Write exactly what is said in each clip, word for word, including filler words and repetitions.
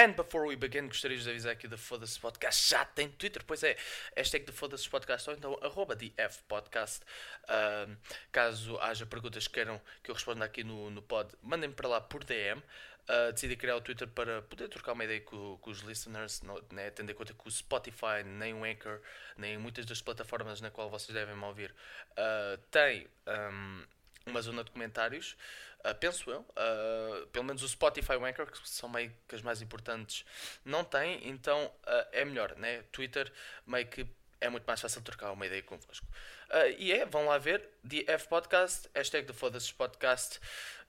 And before we begin, gostaria de avisar que o The Foda-se Podcast já tem Twitter, pois é, hashtag The Foda-se Podcast ou então arroba D F Podcast. Um, caso haja perguntas que queiram que eu responda aqui no, no pod, mandem-me para lá por D M. Uh, decidi criar o Twitter para poder trocar uma ideia com, com os listeners, não, né, tendo em conta que o Spotify, nem o Anchor, nem muitas das plataformas na qual vocês devem me ouvir, uh, tem um, uma zona de comentários, uh, penso eu, uh, pelo menos o Spotify e o Anchor, que são meio que as mais importantes, não têm, então uh, é melhor, né? Twitter meio que é muito mais fácil trocar uma ideia convosco. Uh, e é, vão lá ver, D F Podcast, hashtag The Foda-se Podcast.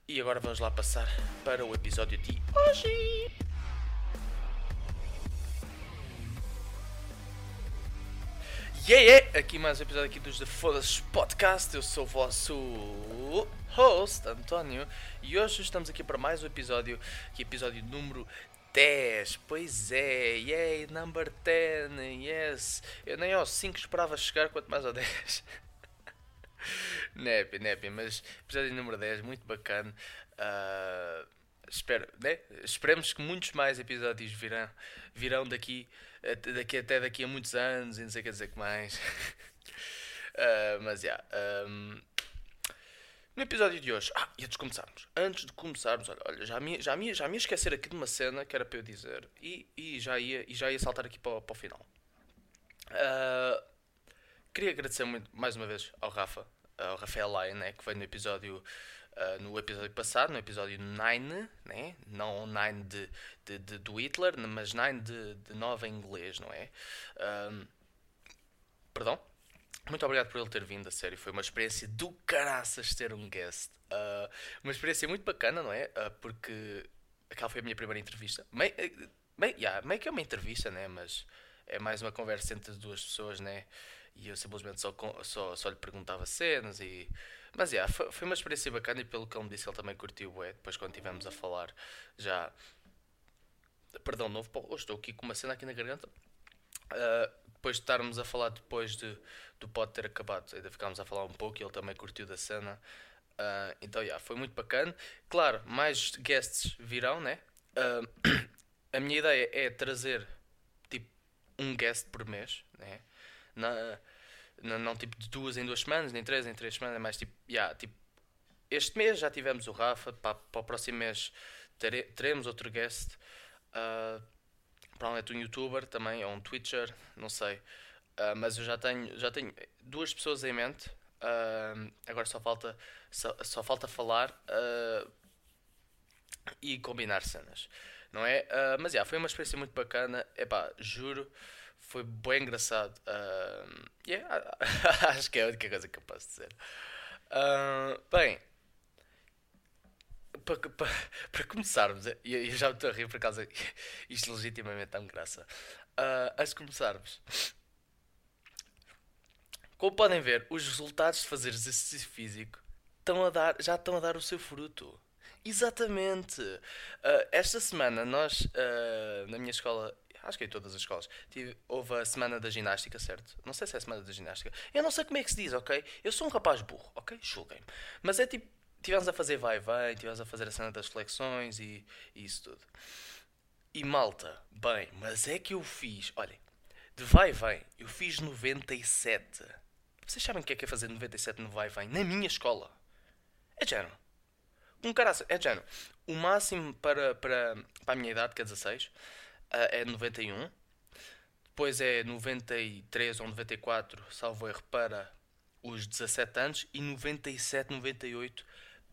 E agora vamos lá passar para o episódio de hoje. E yeah, yeah. Aqui mais um episódio aqui dos The Foda-se Podcast. Eu sou o vosso host, António. E hoje estamos aqui para mais um episódio, que é episódio número dez. Pois é, yay, yeah, number ten, yes. Eu nem ao cinco esperava chegar, quanto mais ao dez. Nepi, nepi, mas episódio número dez, muito bacana. Uh, espero, né? Esperemos que muitos mais episódios virão, virão daqui, até daqui, até daqui a muitos anos e não sei o que dizer que mais. uh, mas já. Yeah, um, no episódio de hoje, ah, e antes de começarmos, antes de começarmos, olha, olha já, me, já, me, já me ia esquecer aqui de uma cena que era para eu dizer e, e, já, ia, e já ia saltar aqui para, para o final. Uh, Queria agradecer muito, mais uma vez, ao Rafa, ao Rafael Laia, né, que veio no episódio, uh, no episódio passado, no episódio nove, né, não nove de, de, de, do Hitler, mas nove de, de nove em inglês, não é? Um, perdão. Muito obrigado por ele ter vindo, a sério, foi uma experiência do caraças ter um guest. Uh, uma experiência muito bacana, não é? Uh, porque aquela foi a minha primeira entrevista. Meio, meio, yeah, meio que é uma entrevista, né, mas é mais uma conversa entre duas pessoas, né? E eu simplesmente só, só, só lhe perguntava cenas e... Mas, yeah, foi, foi uma experiência bacana e pelo que ele me disse, ele também curtiu, bué. Depois quando estivemos a falar já... Perdão, novo, pô, oh, estou aqui com uma cena aqui na garganta. Uh, depois de estarmos a falar depois de, do pod ter acabado, ainda ficámos a falar um pouco e ele também curtiu da cena. Uh, então, yeah, foi muito bacana. Claro, mais guests virão, né? Uh, a minha ideia é trazer, tipo, um guest por mês, né? Na, na, não tipo de duas em duas semanas, nem três em três semanas, é mais tipo, yeah, tipo este mês já tivemos o Rafa, para, para o próximo mês tere, teremos outro guest, uh, provavelmente um youtuber também, ou um twitcher, não sei, uh, mas eu já tenho, já tenho duas pessoas em mente, uh, agora só falta, só, só falta falar uh, e combinar cenas, não é? Uh, mas yeah, foi uma experiência muito bacana, epá, juro. Foi bem engraçado. Uh, yeah, acho que é a única coisa que eu posso dizer. Uh, bem, para começarmos, eu, eu já me estou a rir por causa isto legitimamente dá-me graça. Uh, antes de começarmos, como podem ver, os resultados de fazer exercício físico estão a dar, já estão a dar o seu fruto. Exatamente. Uh, esta semana, nós, uh, na minha escola... Acho que em todas as escolas. Tive, houve a semana da ginástica, certo? Não sei se é a semana da ginástica. Eu não sei como é que se diz, ok? Eu sou um rapaz burro, ok? Julguem-me. Mas é tipo, tivemos a fazer vai-vai, tivemos a fazer a cena das flexões e, e isso tudo. E malta, bem, mas é que eu fiz, olhem, de vai-vai, eu fiz noventa e sete. Vocês sabem o que é que é fazer noventa e sete no vai-vai? Na minha escola. É género. Um caraça, é género. O máximo para, para, para a minha idade, que é dezasseis... Uh, é noventa e um, depois é noventa e três ou noventa e quatro, salvo erro, para os dezassete anos, e noventa e sete, noventa e oito,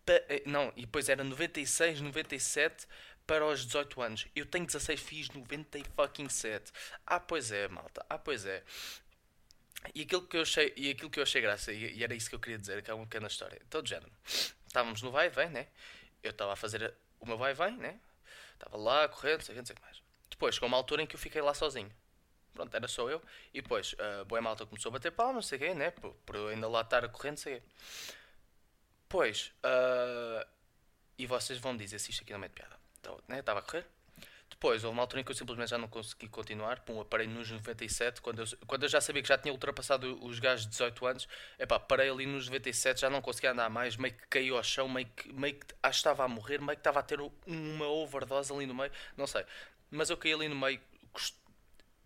pa, não, e depois era noventa e seis, noventa e sete para os dezoito anos. Eu tenho dezasseis, fiz noventa e sete. Ah, pois é, malta, ah, pois é. E aquilo que eu achei, e aquilo que eu achei graça, e, e era isso que eu queria dizer, que é uma pequena história, todo género. Estávamos no vai-vem, né? Eu estava a fazer o meu vai-vem, né? Estava lá, correndo, não sei o que mais. Depois, chegou uma altura em que eu fiquei lá sozinho. Pronto, era só eu. E depois, a uh, boa malta começou a bater palmas, não sei o quê, né? Por, por eu ainda lá estar a correr, não sei o quê. Pois, uh, e vocês vão dizer se isto aqui não é de piada. Então, né? Estava a correr. Depois, houve uma altura em que eu simplesmente já não consegui continuar. Pum, parei nos noventa e sete. Quando eu, quando eu já sabia que já tinha ultrapassado os gajos de dezoito anos, epá, parei ali nos noventa e sete, já não conseguia andar mais. Meio que caiu ao chão, meio que, meio que acho que estava a morrer, meio que estava a ter uma overdose ali no meio. Não sei. mas eu caí ali no meio,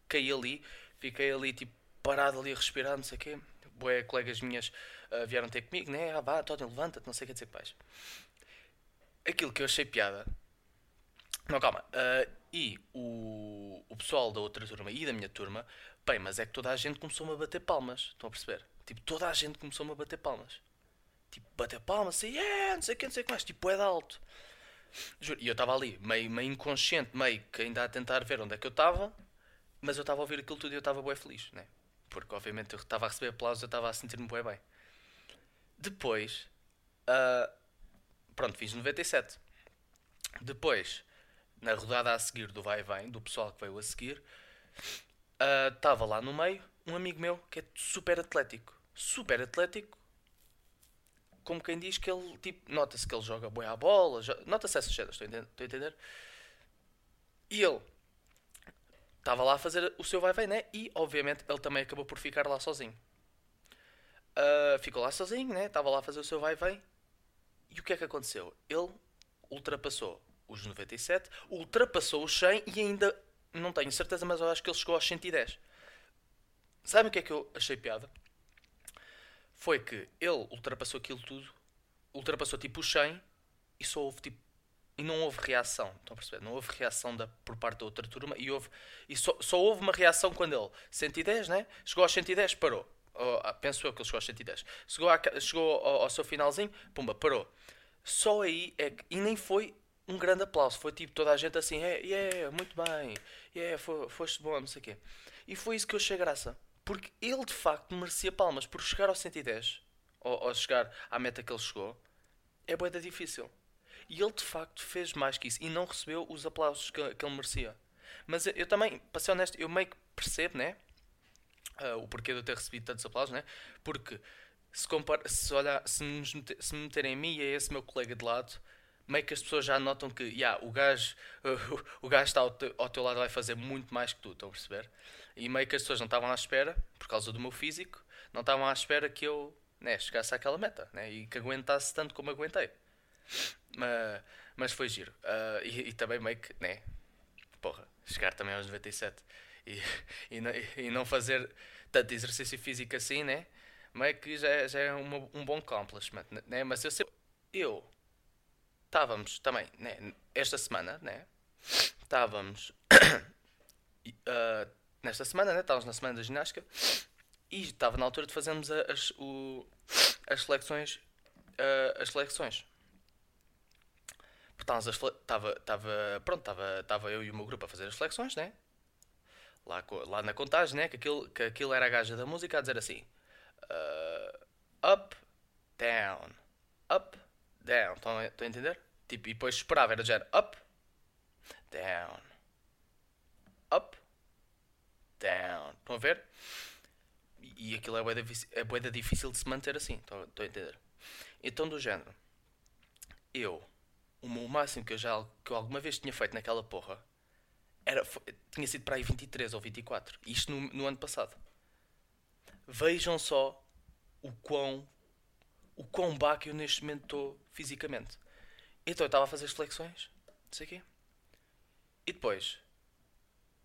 caí ali, fiquei ali tipo parado ali a respirar, não sei o quê. Boé, colegas minhas uh, vieram ter comigo, né? Ah, vá, António, levanta-te, não sei o que dizer que vais. Aquilo que eu achei piada. Não, calma. Uh, e o, o pessoal da outra turma e da minha turma, bem, mas é que toda a gente começou-me a bater palmas. Estão a perceber? Tipo, toda a gente começou-me a bater palmas. Tipo, bater palmas, assim, yeah, não sei o que, não sei o que mais. Tipo, é de alto. Juro, e eu estava ali, meio, meio inconsciente, meio que ainda a tentar ver onde é que eu estava, mas eu estava a ouvir aquilo tudo e eu estava bué feliz, né? Porque obviamente eu estava a receber aplausos, eu estava a sentir-me bué bem. Depois, uh, pronto, fiz noventa e sete. Depois, na rodada a seguir do vai e vem, do pessoal que veio a seguir, uh, estava lá no meio um amigo meu que é super atlético. Super atlético, como quem diz que ele, tipo, nota-se que ele joga bué à bola, joga, nota-se essas cenas, estou a entender? E ele estava lá a fazer o seu vai-vem, né? E, obviamente, ele também acabou por ficar lá sozinho. Uh, ficou lá sozinho, né? Estava lá a fazer o seu vai-vem. E o que é que aconteceu? Ele ultrapassou os noventa e sete, ultrapassou os cem e ainda, não tenho certeza, mas eu acho que ele chegou aos cento e dez. Sabem o que é que eu achei piada? Foi que ele ultrapassou aquilo tudo, ultrapassou tipo os cem e só houve tipo... E não houve reação, estão a perceber? Não houve reação da, por parte da outra turma. E, houve, e só, só houve uma reação quando ele, cento e dez, né? Chegou aos cento e dez, parou. Oh, penso eu que ele chegou aos cento e dez. Chegou, a, chegou ao, ao seu finalzinho, pumba, parou. Só aí é que... E nem foi um grande aplauso. Foi tipo toda a gente assim, yeah, yeah, muito bem. Yeah, foi, foste bom, não sei o quê. E foi isso que eu achei graça. Porque ele, de facto, merecia palmas. Por chegar ao cento e dez, ou, ou chegar à meta que ele chegou, é bué da difícil. E ele, de facto, fez mais que isso. E não recebeu os aplausos que, que ele merecia. Mas eu, eu também, para ser honesto, eu meio que percebo, né? Uh, o porquê de eu ter recebido tantos aplausos, né? Porque, se, compara- se, olhar, se, me, se me meterem a mim e a esse meu colega de lado, meio que as pessoas já notam que, yeah, o gajo uh, o gajo está ao, te, ao teu lado, vai fazer muito mais que tu, estão a perceber? E meio que as pessoas não estavam à espera, por causa do meu físico, não estavam à espera que eu, né, chegasse àquela meta, né? E que aguentasse tanto como aguentei. Mas, mas foi giro. Uh, e, e também meio que, né? Porra, chegar também aos noventa e sete e, e, não, e não fazer tanto exercício físico assim, né? Meio que já, já é uma, um bom accomplishment, né? Mas eu sempre... Eu... Estávamos também, né? Esta semana, né? Estávamos... uh, nesta semana, né? Estávamos na semana da ginástica e estava na altura de fazermos as, o, as flexões... Uh, as flexões... Estava, estava, pronto, estava, estava eu e o meu grupo a fazer as flexões, né? Lá, lá na contagem, né? Que aquilo, que aquilo era a gaja da música a dizer assim: uh, up, down, up, down. Estão a, estão a entender? Tipo, e depois esperava, era de género up, down, up, down. Estão a ver? E, e aquilo é boeda, é boeda difícil de se manter assim. Estão, estão a entender? Então, do género, eu... O meu máximo que eu, já, que eu alguma vez tinha feito naquela porra era, foi, tinha sido para aí vinte e três ou vinte e quatro. Isto no, no ano passado. Vejam só o quão, o quão bah que eu neste momento estou fisicamente. Então eu estava a fazer as flexões, não sei o quê. E depois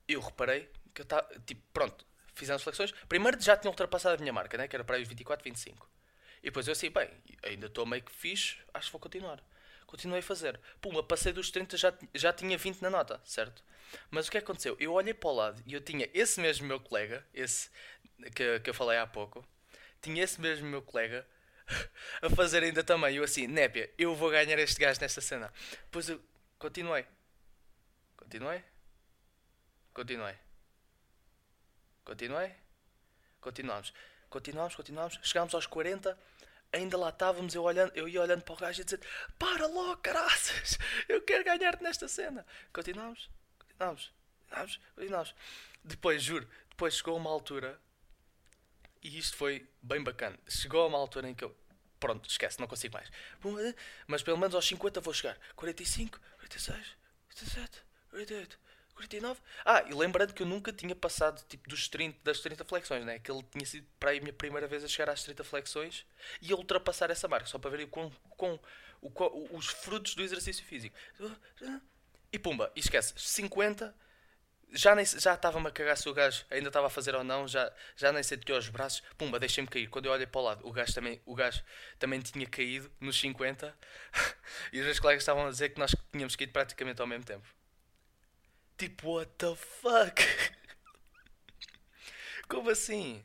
eu reparei que eu estava... Tipo, pronto, fizemos flexões. Primeiro já tinha ultrapassado a minha marca, né? Que era para aí vinte e quatro, vinte e cinco. E depois eu assim, bem, ainda estou meio que fixe, acho que vou continuar. Continuei a fazer. Puma, passei dos trinta, já, já tinha vinte na nota, certo? Mas o que aconteceu? Eu olhei para o lado e eu tinha esse mesmo meu colega, esse que, que eu falei há pouco, tinha esse mesmo meu colega a fazer ainda também. Eu assim, népia, eu vou ganhar este gajo nesta cena. Pois eu continuei. Continuei. Continuei. Continuei. Continuámos. Continuámos, continuámos. Chegámos aos quarenta. Ainda lá estávamos, eu, olhando, eu ia olhando para o gajo e dizendo: para logo, caraças, eu quero ganhar-te nesta cena. Continuámos, continuámos, continuámos, continuámos. Depois, juro, depois chegou uma altura, e isto foi bem bacana, chegou uma altura em que eu, pronto, esquece, não consigo mais. Mas pelo menos aos cinquenta vou chegar. quarenta e cinco, quarenta e seis, quarenta e sete, quarenta e oito, quarenta e nove. Ah, e lembrando que eu nunca tinha passado tipo, dos trinta, das trinta flexões, né? Que ele tinha sido para aí a minha primeira vez a chegar às trinta flexões e a ultrapassar essa marca, só para ver com, com, com, com os frutos do exercício físico. E pumba, e esquece, cinquenta, já nem já estava-me a cagar se o gajo ainda estava a fazer ou não, já, já nem sei de que os braços, pumba, deixei-me cair. Quando eu olhei para o lado, o gajo também, o gajo também tinha caído nos cinquenta e os meus colegas estavam a dizer que nós tínhamos caído praticamente ao mesmo tempo. Tipo, what the fuck? Como assim?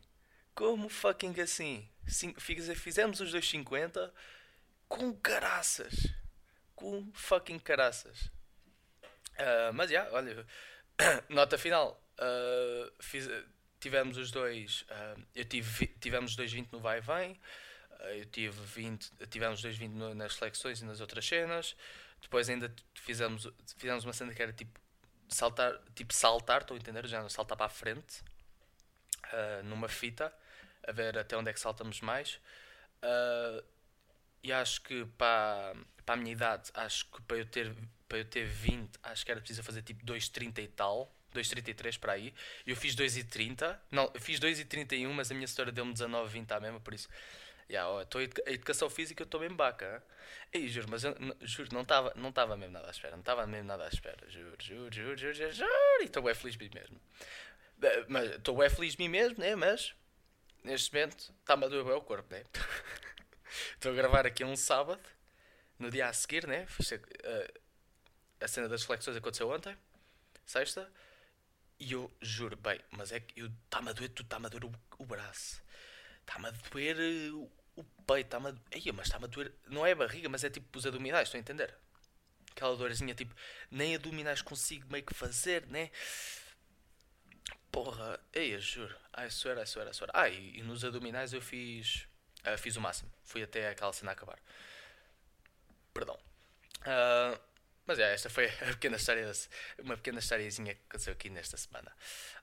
Como fucking assim? Cin- fizemos os dois cinquenta com caraças. Com fucking caraças. Uh, mas já, yeah, olha... Nota final, uh, fiz, tivemos os dois, uh, eu tive, tivemos os dois vinte no vai e vem, uh, eu tive vinte, tivemos os dois vinte no, nas flexões e nas outras cenas, depois ainda fizemos, fizemos uma cena que era tipo saltar, tipo saltar, estão a entender? Já não saltar para a frente, uh, numa fita, a ver até onde é que saltamos mais, uh, e acho que para, para a minha idade, acho que para eu ter... para eu ter vinte, acho que era preciso fazer tipo dois trinta e tal, dois trinta e três para aí, eu fiz dois e trinta, não, eu fiz dois e trinta e um, mas a minha senhora deu-me dezenove e vinte à mesma, por isso, yeah, ó, tô, a educação física eu estou bem baca, hein? Ei, juro, mas eu n- juro, não estava não tava mesmo nada à espera, não estava mesmo nada à espera, juro, juro, juro, juro, juro, juro e estou bem feliz de mim mesmo, mas estou bem feliz de mim mesmo, né, mas, neste momento, está-me a doer bem o corpo, né, estou a gravar aqui um sábado, no dia a seguir, né, fiz uh, a cena das flexões aconteceu ontem, sexta, e eu juro, bem, mas é que eu está-me a doer tudo, está-me a doer o, o braço, está-me a doer o, o peito, está-me a doer, mas está-me a doer, não é a barriga, mas é tipo os abdominais, estão a entender? Aquela dorzinha tipo, nem abdominais consigo meio que fazer, né? Porra, ei, eu juro, ai, suer, ai, suer, ai, suer. Ah, e, e nos abdominais eu fiz, uh, fiz o máximo, fui até aquela cena acabar. Perdão. Ah... Uh, Mas é, esta foi a pequena história, uma pequena historiazinha que aconteceu aqui nesta semana.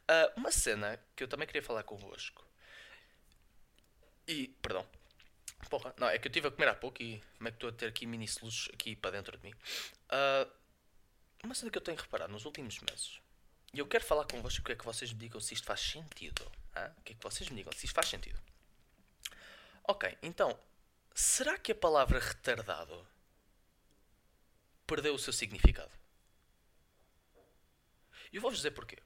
Uh, uma cena que eu também queria falar convosco. E, perdão. Porra, não, é que eu estive a comer há pouco e como é que estou a ter aqui mini soluços aqui para dentro de mim. Uh, uma cena que eu tenho reparado nos últimos meses. E eu quero falar convosco o que é que vocês me digam se isto faz sentido. Hã? O que é que vocês me digam se isto faz sentido. Ok, então, será que a palavra retardado... perdeu o seu significado? E eu vou-vos dizer porquê.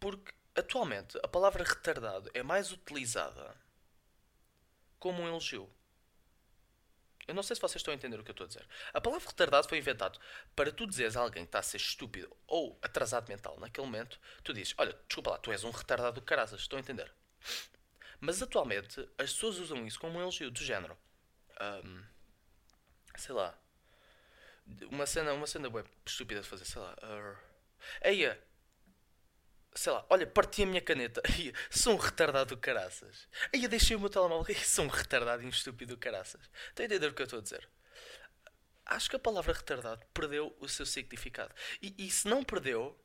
Porque, atualmente, a palavra retardado é mais utilizada como um elogio. Eu não sei se vocês estão a entender o que eu estou a dizer. A palavra retardado foi inventada para tu dizeres a alguém que está a ser estúpido ou atrasado mental naquele momento, tu dizes, olha, desculpa lá, tu és um retardado de caraças, estão a entender? Mas, atualmente, as pessoas usam isso como um elogio do género. Um, sei lá... Uma cena, uma cena bué estúpida de fazer, sei lá... Uh... Eia! Sei lá, olha, parti a minha caneta. Eia, sou um retardado do caraças. Eia, deixei o meu telemóvel. Eia, sou um retardado estúpido do caraças. Estão a entender o que eu estou a dizer? Acho que a palavra retardado perdeu o seu significado. E, e se não perdeu,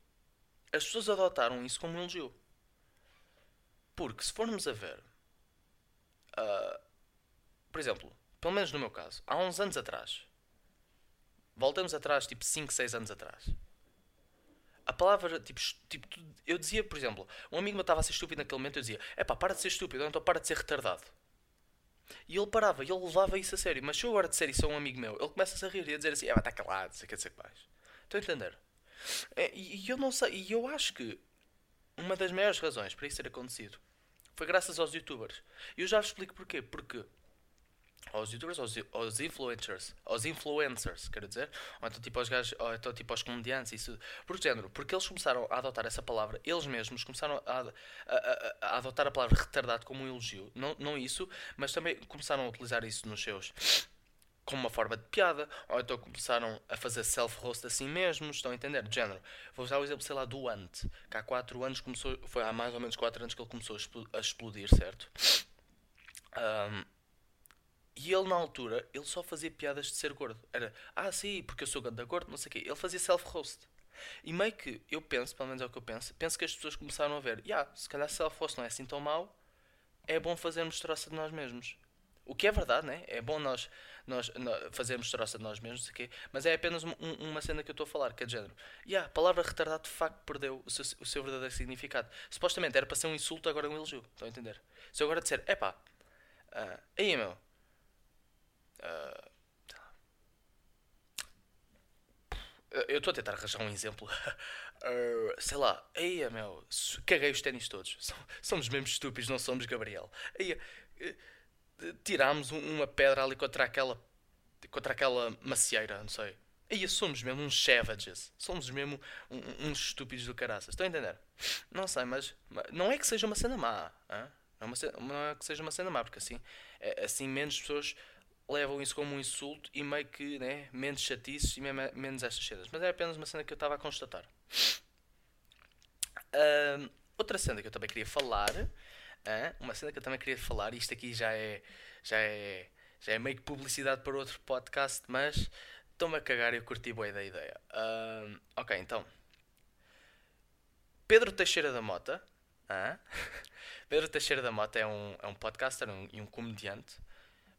as pessoas adotaram isso como um elogio. Porque se formos a ver... Uh... Por exemplo... Pelo menos no meu caso, há uns anos atrás, voltamos atrás, tipo cinco, seis anos atrás, a palavra, tipo, tipo, eu dizia, por exemplo, um amigo meu estava a ser estúpido naquele momento, eu dizia, é pá, para de ser estúpido, ou então para de ser retardado. E ele parava, e ele levava isso a sério, mas se eu agora disser isso a um amigo meu, ele começa a rir e a dizer assim, é pá, está calado, sei que é de ser paz. Estão a entender? E eu não sei, e eu acho que uma das maiores razões para isso ter acontecido foi graças aos youtubers. E eu já vos explico porquê, porque... aos youtubers, aos, aos influencers, aos influencers, quero dizer, ou então tipo aos gajos, ou então tipo aos comediantes, isso, por género, porque eles começaram a adotar essa palavra, eles mesmos começaram a, a, a, a adotar a palavra retardado como um elogio, não, não isso, mas também começaram a utilizar isso nos seus, como uma forma de piada, ou então começaram a fazer self-roast assim mesmos, estão a entender, de género, vou usar o exemplo, sei lá, do Ant, que há quatro anos começou, foi há mais ou menos quatro anos que ele começou a explodir, certo? Um, E ele, na altura, ele só fazia piadas de ser gordo. Era, ah, sim, porque eu sou ganda gordo, não sei o quê. Ele fazia self-roast. E meio que, eu penso, pelo menos é o que eu penso, penso que as pessoas começaram a ver, yeah, se calhar self-roast não é assim tão mau, é bom fazermos troça de nós mesmos. O que é verdade, né? É bom nós, nós, nós fazermos troça de nós mesmos, não sei o quê. Mas é apenas um, uma cena que eu estou a falar, que é de género. Yeah, a palavra retardado, de facto, perdeu o seu, o seu verdadeiro significado. Supostamente era para ser um insulto, agora é um elogio. Estão a entender? Se eu agora disser, epá, uh, aí, meu... Uh, Eu estou a tentar arranjar um exemplo. Uh, sei lá. Eia, meu. Caguei os ténis todos. Somos mesmo estúpidos, não somos, Gabriel. Eia. Uh, tirámos uma pedra ali contra aquela... Contra aquela macieira, não sei. Eia, somos mesmo uns savages. Somos mesmo um, uns estúpidos do caraças. Estão a entender? Não sei, mas... Não é que seja uma cena má. Hein? Não é, uma cena, não é que seja uma cena má, porque assim... É, assim menos pessoas... levam isso como um insulto e meio que, né, menos chatices e menos estas cenas. Mas é apenas uma cena que eu estava a constatar. Uh, outra cena que eu também queria falar, uh, uma cena que eu também queria falar, e isto aqui já é, já é, já é meio que publicidade para outro podcast, mas estou-me a cagar e eu curti bem da ideia. Uh, ok, então. Pedro Teixeira da Mota. Uh, Pedro Teixeira da Mota é um, é um podcaster um, e um comediante.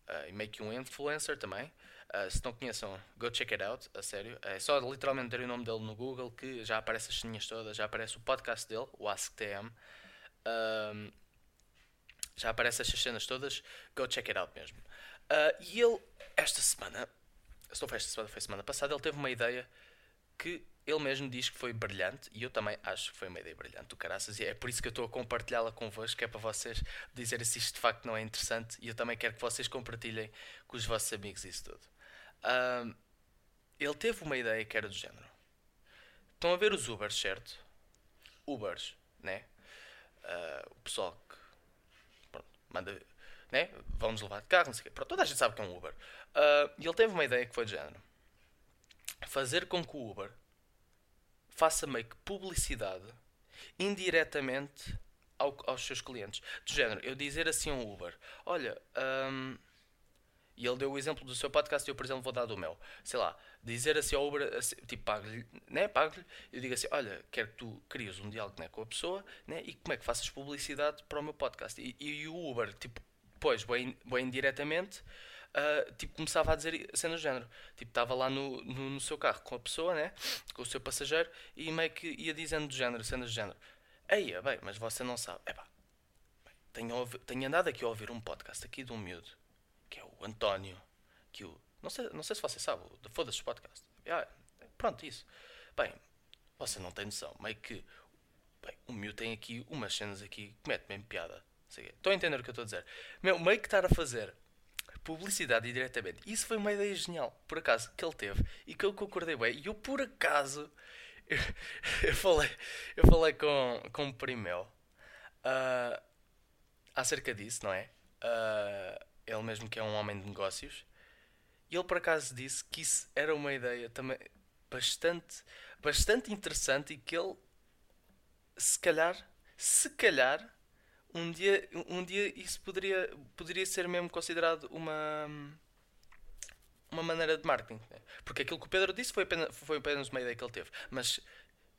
Uh, e meio que um influencer também. Uh, se não conheçam, go check it out, a sério. É só literalmente ter o nome dele no Google que já aparece as ceninhas todas, já aparece o podcast dele, o Ask T M. Uh, já aparece estas cenas todas, go check it out mesmo. Uh, e ele, esta semana, se não foi esta semana, foi semana passada, ele teve uma ideia que ele mesmo diz que foi brilhante, e eu também acho que foi uma ideia brilhante do caraças, e é por isso que eu estou a compartilhá-la convosco, que é para vocês dizerem se isto de facto não é interessante, e eu também quero que vocês compartilhem com os vossos amigos isso tudo. Um, ele teve uma ideia que era do género. Estão a ver os Ubers, certo? Ubers, né? Uh, o pessoal que... Pronto, manda... Né? Vamos levar de carro, não sei o quê. Pronto, toda a gente sabe que é um Uber. Uh, e ele teve uma ideia que foi do género. Fazer com que o Uber... faça meio que publicidade indiretamente ao, aos seus clientes. Do género, eu dizer assim a um Uber, olha, um, e ele deu o exemplo do seu podcast e eu, por exemplo, vou dar do meu. Sei lá, dizer assim ao Uber, assim, tipo, pago-lhe, né, pago-lhe, eu digo assim, olha, quero que tu cries um diálogo, né, com a pessoa, né, e como é que faças publicidade para o meu podcast? E, e, e o Uber, tipo, pois, bem, bem indiretamente... Uh, tipo, começava a dizer cenas do género. Tipo, estava lá no, no, no seu carro com a pessoa, né? Com o seu passageiro, e meio que ia dizendo do género, cenas do género. Eia, bem, mas você não sabe. Epá, bem, tenho, tenho andado aqui a ouvir um podcast aqui de um miúdo, que é o António, que o... Não sei, não sei se você sabe, o The Foda-se Podcast. Ah, pronto, isso. Bem, você não tem noção. Meio que... Bem, o miúdo tem aqui umas cenas aqui que mete mesmo piada. Estão a entender o que eu estou a dizer? Meu, meio que estar a fazer... publicidade indiretamente. Isso foi uma ideia genial, por acaso, que ele teve e que eu concordei bem. E eu, por acaso, eu, eu falei, eu falei com, com um primo meu uh, acerca disso, não é? Uh, ele mesmo que é um homem de negócios. E ele, por acaso, disse que isso era uma ideia também bastante, bastante interessante e que ele, se calhar, se calhar... Um dia, um dia isso poderia, poderia ser mesmo considerado uma, uma maneira de marketing. Né? Porque aquilo que o Pedro disse foi apenas, foi apenas uma ideia que ele teve. Mas,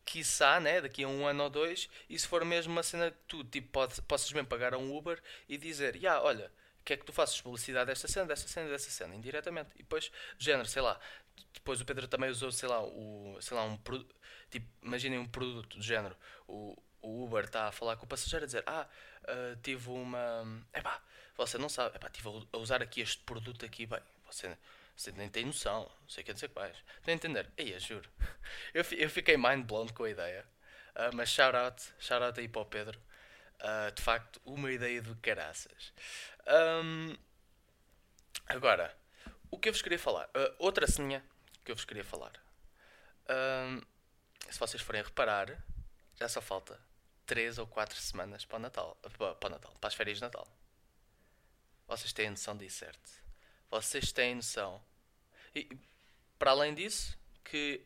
quiçá, né, daqui a um ano ou dois, isso for mesmo uma cena que tu tipo, pode, possas mesmo pagar a um Uber e dizer, yeah, olha, o que é que tu fazes publicidade desta cena, desta cena, desta cena, indiretamente. E depois, género, sei lá, depois o Pedro também usou, sei lá, o, sei lá um produto, tipo, imaginem um produto do género, o... O Uber está a falar com o passageiro a dizer, ah, uh, tive uma... Epá, você não sabe, epá, estive a usar aqui este produto aqui, bem, você, você nem tem noção, não sei o que dizer que vais. Estão a entender? Aí, eu juro. Eu, eu fiquei mind blown com a ideia, uh, mas shout out, shout out aí para o Pedro. Uh, de facto, uma ideia de caraças. Um, agora, o que eu vos queria falar, uh, outra ceninha que eu vos queria falar. Um, se vocês forem reparar, já só falta... três ou quatro semanas para o Natal, para o Natal, para as férias de Natal. Vocês têm noção disso, certo? Vocês têm noção. E, para além disso, que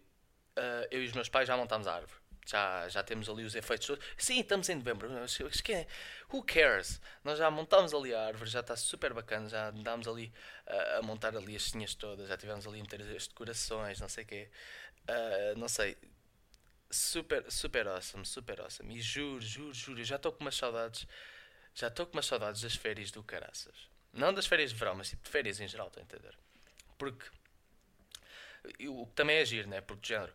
uh, eu e os meus pais já montámos a árvore. Já, já temos ali os efeitos todos. Sim, estamos em novembro. Mas, who cares? Nós já montámos ali a árvore, já está super bacana. Já andámos ali uh, a montar ali as ceninhas todas. Já tivemos ali a meter as decorações, não sei o quê. Uh, não sei... Super, super awesome, super awesome. E juro, juro, juro, eu já estou com umas saudades. Já estou com umas saudades das férias do caraças. Não das férias de verão, mas tipo de férias em geral, estou a entender. Porque o que também é giro, né? Porque de género,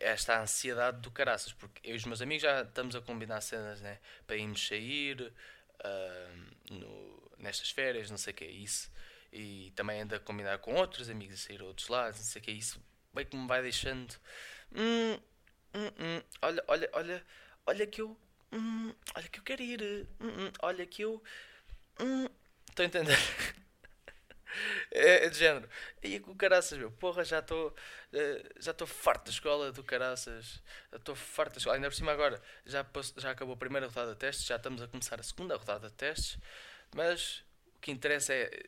esta ansiedade do caraças. Porque eu e os meus amigos já estamos a combinar cenas, né? Para irmos sair uh, no, nestas férias, não sei o que é isso. E também anda a combinar com outros amigos a sair a outros lados, não sei o que é isso. bem que me vai deixando. Hum, hum, hum. Olha, olha, olha, olha que eu. Hum, olha que eu quero ir. Hum, hum. Olha que eu. Hum. Estou a entender. É, é de género. E com o caraças, meu, porra, já estou já estou farto da escola do caraças. Estou farto da escola. Ainda por cima agora, já, posso, já acabou a primeira rodada de testes, já estamos a começar a segunda rodada de testes, mas o que interessa é,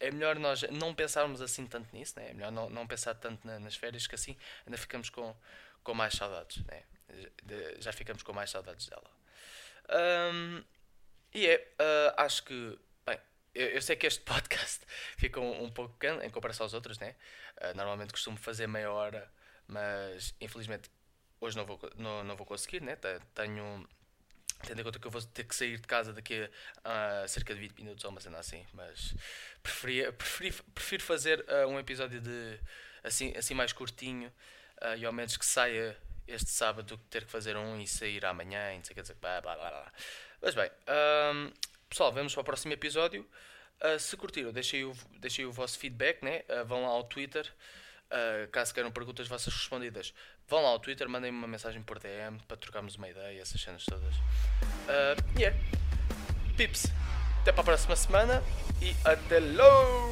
é melhor nós não pensarmos assim tanto nisso, né? É melhor não, não pensar tanto na, nas férias, que assim ainda ficamos com, com mais saudades, né? Já ficamos com mais saudades dela. Um, e é, uh, acho que Eu, eu sei que este podcast fica um, um pouco pequeno em comparação aos outros, né? Uh, normalmente costumo fazer meia hora, mas infelizmente hoje não vou, não, não vou conseguir, né? Tenho, tendo em conta que eu vou ter que sair de casa daqui a uh, cerca de vinte minutos ou uma cena assim, mas preferia, preferi, prefiro fazer uh, um episódio de assim, assim mais curtinho uh, e ao menos que saia este sábado do que ter que fazer um e sair amanhã e não sei o que dizer, blá blá blá. Mas bem. Um, Pessoal, vemos para o próximo episódio. Uh, se curtiram, deixem o, deixem o vosso feedback, né? Uh, vão lá ao Twitter. Uh, caso queiram perguntas vossas respondidas, vão lá ao Twitter, mandem-me uma mensagem por D M para trocarmos uma ideia, essas cenas todas. Uh, yeah. Pips, até para a próxima semana e até logo!